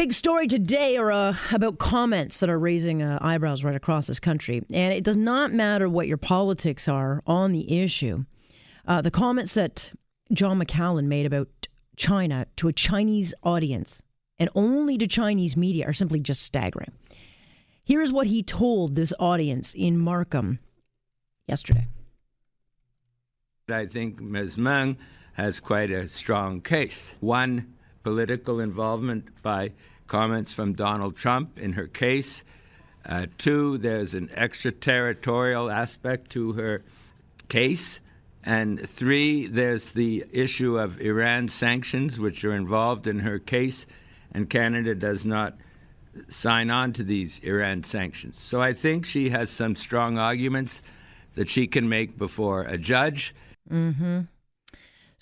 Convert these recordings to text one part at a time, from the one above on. Big story today are about comments that are raising eyebrows right across this country. And it does not matter what your politics are on the issue. The comments that John McCallum made about China to a Chinese audience and only to Chinese media are simply just staggering. Here is what he told this audience in Markham yesterday. I think Ms. Meng has quite a strong case. One, political involvement by comments from Donald Trump in her case. Two, there's an extraterritorial aspect to her case. And three, there's the issue of Iran sanctions, which are involved in her case, and Canada does not sign on to these Iran sanctions. So I think she has some strong arguments that she can make before a judge. Mm-hmm.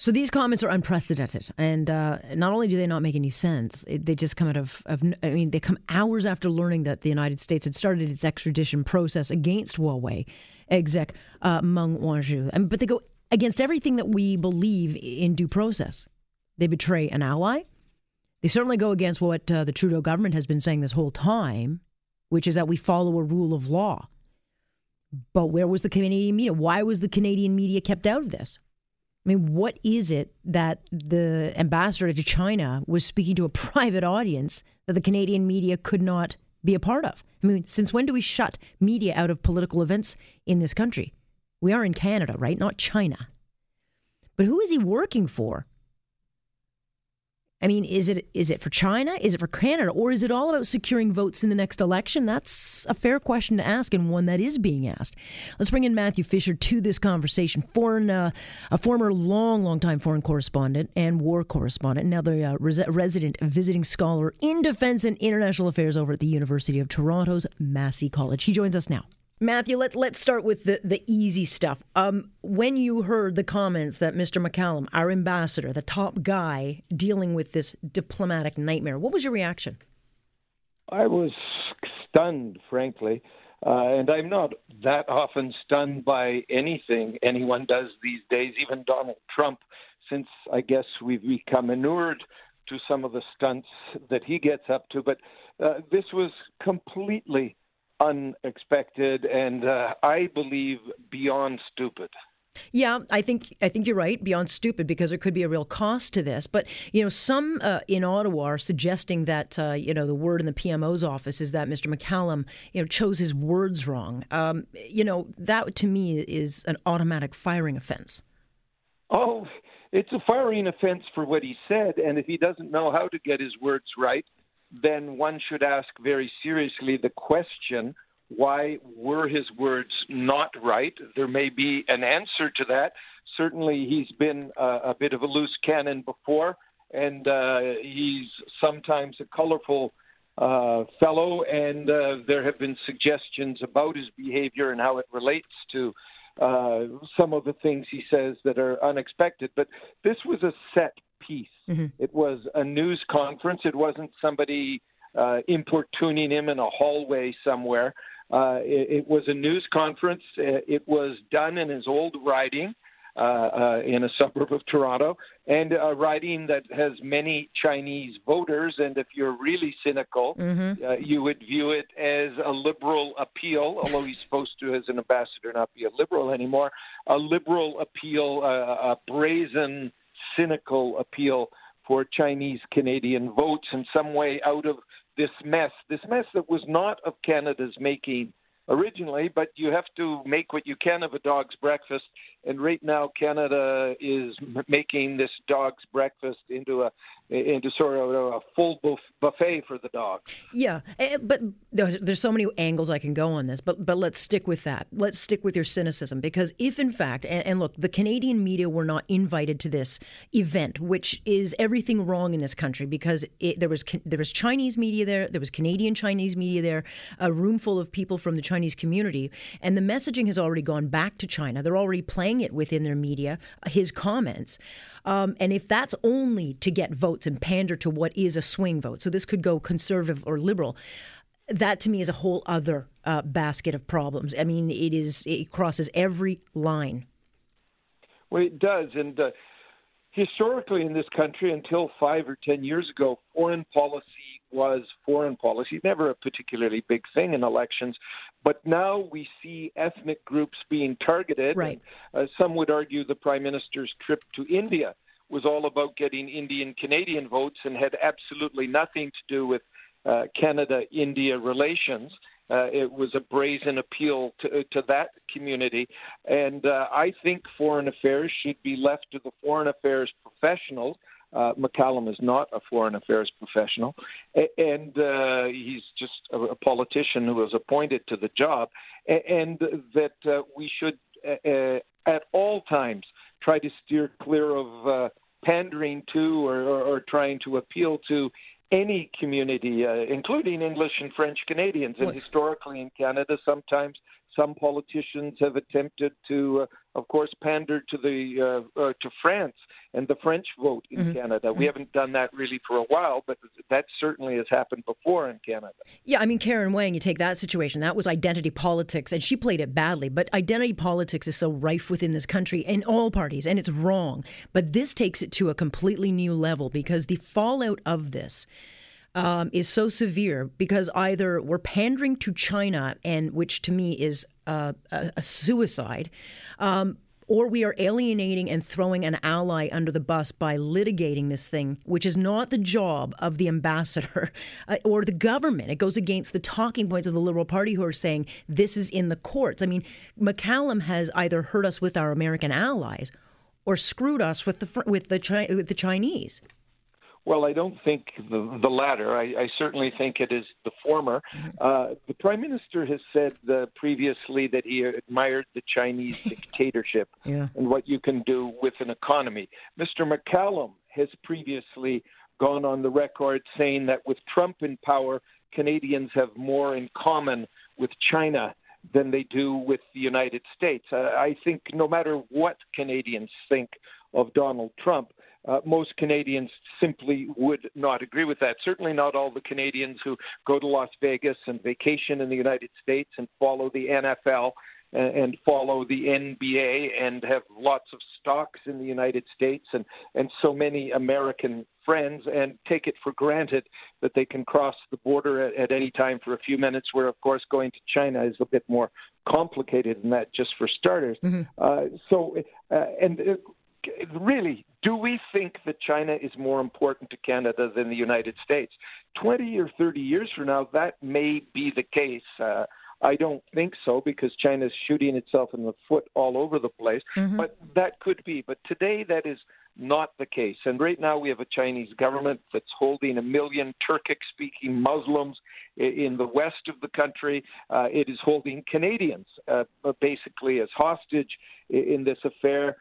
So these comments are unprecedented, and not only do they not make any sense, they just come out they come hours after learning that the United States had started its extradition process against Huawei exec Meng Wanzhou. But they go against everything that we believe in due process. They betray an ally. They certainly go against what the Trudeau government has been saying this whole time, which is that we follow a rule of law. But where was the Canadian media? Why was the Canadian media kept out of this? I mean, what is it that the ambassador to China was speaking to a private audience that the Canadian media could not be a part of? I mean, since when do we shut media out of political events in this country? We are in Canada, right? Not China. But who is he working for? I mean, is it for China? Is it for Canada? Or is it all about securing votes in the next election? That's a fair question to ask, and one that is being asked. Let's bring in Matthew Fisher to this conversation. A former long-time foreign correspondent and war correspondent, now the resident visiting scholar in defense and international affairs over at the University of Toronto's Massey College. He joins us now. Matthew, let's start with the easy stuff. When you heard the comments that Mr. McCallum, our ambassador, the top guy dealing with this diplomatic nightmare, what was your reaction? I was stunned, frankly. And I'm not that often stunned by anything anyone does these days, even Donald Trump, since I guess we've become inured to some of the stunts that he gets up to. But this was completely unexpected, and I believe beyond stupid. Yeah, I think you're right, beyond stupid, because there could be a real cost to this. But, you know, some in Ottawa are suggesting that, you know, the word in the PMO's office is that Mr. McCallum, you know, chose his words wrong. You know, that to me is an automatic firing offense. Oh, it's a firing offense for what he said. And if he doesn't know how to get his words right, then one should ask very seriously the question, why were his words not right? There may be an answer to that. Certainly he's been a bit of a loose cannon before, and he's sometimes a colorful fellow, and there have been suggestions about his behavior and how it relates to some of the things he says that are unexpected. But this was a set piece. Mm-hmm. It was a news conference. It wasn't somebody importuning him in a hallway somewhere. It was a news conference. It was done in his old riding in a suburb of Toronto, and a riding that has many Chinese voters. And if you're really cynical, mm-hmm. You would view it as a liberal appeal, although he's supposed to, as an ambassador, not be a liberal anymore, a liberal appeal, a brazen, cynical appeal for Chinese Canadian votes in some way out of this mess that was not of Canada's making originally, but you have to make what you can of a dog's breakfast. And right now, Canada is making this dog's breakfast into sort of a full buffet for the dog. Yeah, but there's so many angles I can go on this, but let's stick with that. Let's stick with your cynicism, because if in fact, and look, the Canadian media were not invited to this event, which is everything wrong in this country, because there was Chinese media there was Canadian Chinese media there, a room full of people from the Chinese community, and the messaging has already gone back to China. They're already playing it within their media, his comments. And if that's only to get votes and pander to what is a swing vote, so this could go conservative or liberal, that to me is a whole other basket of problems. I mean, it crosses every line. Well, it does. And historically in this country, until 5 or 10 years ago, foreign policy was foreign policy, never a particularly big thing in elections. But now we see ethnic groups being targeted. Right. Some would argue the Prime Minister's trip to India was all about getting Indian-Canadian votes and had absolutely nothing to do with Canada-India relations. It was a brazen appeal to that community. And I think foreign affairs should be left to the foreign affairs professionals. McCallum is not a foreign affairs professional, and he's just a politician who was appointed to the job, and that we should at all times try to steer clear of pandering to or trying to appeal to any community, including English and French Canadians. And historically in Canada, sometimes some politicians have attempted to, of course, pander to the to France and the French vote in Canada. We haven't done that really for a while, but that certainly has happened before in Canada. Yeah, I mean, Karen Wang, you take that situation, that was identity politics, and she played it badly, but identity politics is so rife within this country in all parties, and it's wrong. But this takes it to a completely new level, because the fallout of this is so severe, because either we're pandering to China, and which to me is a suicide, or we are alienating and throwing an ally under the bus by litigating this thing, which is not the job of the ambassador or the government. It goes against the talking points of the Liberal Party, who are saying this is in the courts. I mean, McCallum has either hurt us with our American allies or screwed us with the Chinese. Well, I don't think the latter. I certainly think it is the former. The Prime Minister has said previously that he admired the Chinese dictatorship and what you can do with an economy. Mr. McCallum has previously gone on the record saying that with Trump in power, Canadians have more in common with China than they do with the United States. I think no matter what Canadians think of Donald Trump, most Canadians simply would not agree with that. Certainly not all the Canadians who go to Las Vegas and vacation in the United States and follow the NFL and follow the NBA and have lots of stocks in the United States and so many American friends and take it for granted that they can cross the border at any time for a few minutes, where, of course, going to China is a bit more complicated than that, just for starters. Really, do we think that China is more important to Canada than the United States? 20 or 30 years from now, that may be the case. I don't think so, because China's shooting itself in the foot all over the place. But that could be. But today, that is not the case. And right now, we have a Chinese government that's holding 1 million Turkic-speaking Muslims in the west of the country. It is holding Canadians basically as hostage in this affair.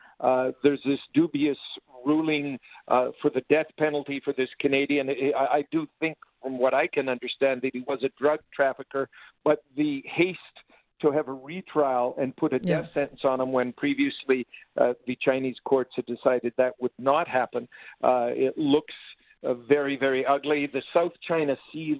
There's this dubious ruling for the death penalty for this Canadian. I do think, from what I can understand, that he was a drug trafficker, but the haste to have a retrial and put a death sentence on him when previously the Chinese courts had decided that would not happen. It looks very, very ugly. The South China Sea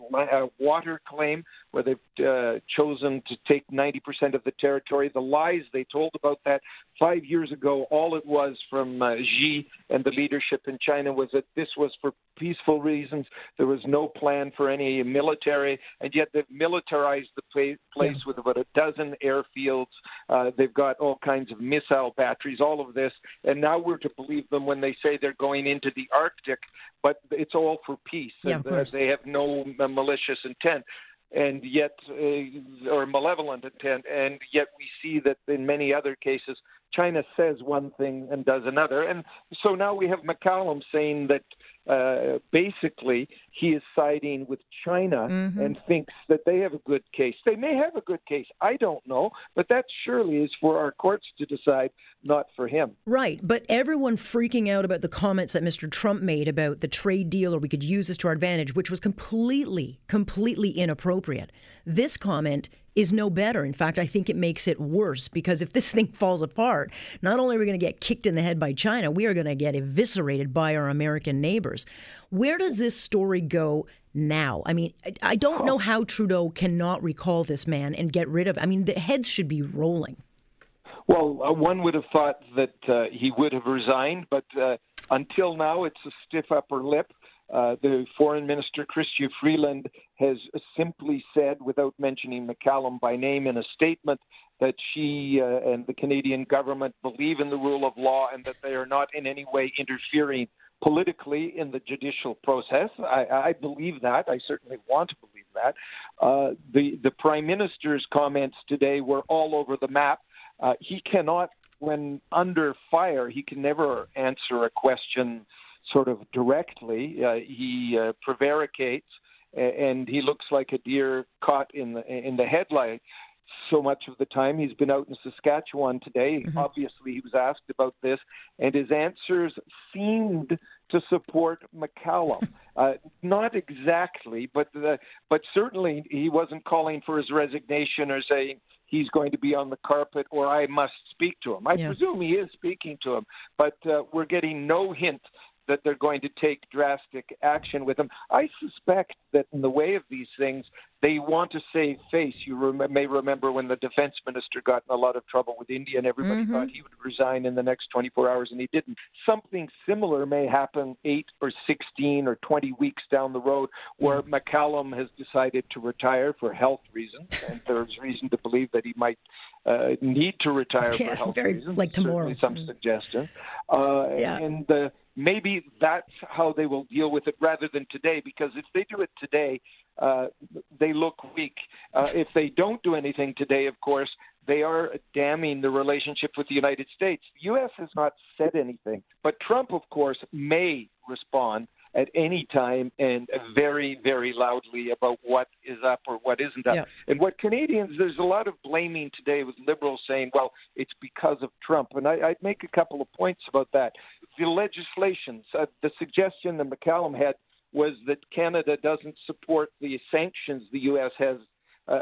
water claim, where they've chosen to take 90% of the territory, the lies they told about that 5 years ago, all it was from Xi and the leadership in China was that this was for peaceful reasons. There was no plan for any military, and yet they've militarized the place with about 12 airfields. They've got all kinds of missile batteries, all of this, and now we're to believe them when they say they're going into the Arctic, but it's all for peace. They have no malicious intent. And yet, or malevolent intent, and yet we see that in many other cases, China says one thing and does another. And so now we have McCallum saying that basically he is siding with China and thinks that they have a good case. They may have a good case. I don't know. But that surely is for our courts to decide, not for him. Right. But everyone freaking out about the comments that Mr. Trump made about the trade deal, or we could use this to our advantage, which was completely, completely inappropriate. This comment is no better. In fact, I think it makes it worse, because if this thing falls apart, not only are we going to get kicked in the head by China, we are going to get eviscerated by our American neighbors. Where does this story go now? I mean, I don't know how Trudeau cannot recall this man and get rid of, I mean, the heads should be rolling. Well, one would have thought that he would have resigned, but until now, it's a stiff upper lip. The Foreign Minister, Chrystia Freeland, has simply said, without mentioning McCallum by name in a statement, that she and the Canadian government believe in the rule of law and that they are not in any way interfering politically in the judicial process. I believe that. I certainly want to believe that. The Prime Minister's comments today were all over the map. He cannot, when under fire, he can never answer a question sort of directly. He prevaricates, and he looks like a deer caught in the headlight. So much of the time, he's been out in Saskatchewan today. Mm-hmm. Obviously, he was asked about this, and his answers seemed to support McCallum. Not exactly, but certainly he wasn't calling for his resignation or saying he's going to be on the carpet or I must speak to him. I presume he is speaking to him, but we're getting no hint that they're going to take drastic action with them. I suspect that in the way of these things, they want to save face. You may remember when the defense minister got in a lot of trouble with India and everybody mm-hmm. thought he would resign in the next 24 hours, and he didn't. Something similar may happen 8 or 16 or 20 weeks down the road where McCallum has decided to retire for health reasons, and there's reason to believe that he might need to retire for health reasons. Like tomorrow. Certainly some mm-hmm. suggestion. And maybe that's how they will deal with it rather than today, because if they do it today, they look weak. If they don't do anything today, of course, they are damning the relationship with the United States. The U.S. has not said anything, but Trump, of course, may respond at any time and very, very loudly about what is up or what isn't up. Yeah. And what Canadians, there's a lot of blaming today with Liberals saying, well, it's because of Trump. And I'd make a couple of points about that. The legislation, the suggestion that McCallum had was that Canada doesn't support the sanctions the U.S. has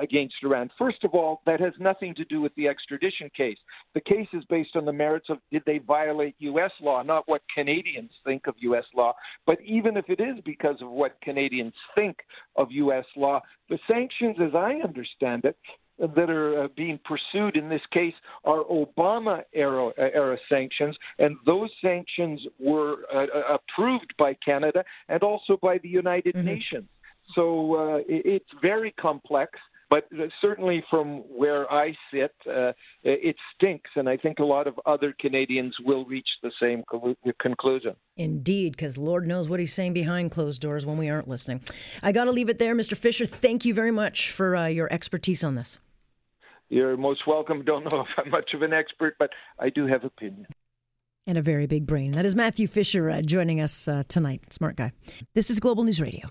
against Iran. First of all, that has nothing to do with the extradition case. The case is based on the merits of did they violate U.S. law, not what Canadians think of U.S. law. But even if it is because of what Canadians think of U.S. law, the sanctions, as I understand it, that are being pursued in this case are Obama-era sanctions, and those sanctions were approved by Canada and also by the United mm-hmm. Nations. So it's very complex, but certainly from where I sit, it stinks, and I think a lot of other Canadians will reach the same conclusion. Indeed, because Lord knows what he's saying behind closed doors when we aren't listening. I got to leave it there. Mr. Fisher, thank you very much for your expertise on this. You're most welcome. Don't know if I'm much of an expert, but I do have opinions. And a very big brain. That is Matthew Fisher joining us tonight. Smart guy. This is Global News Radio.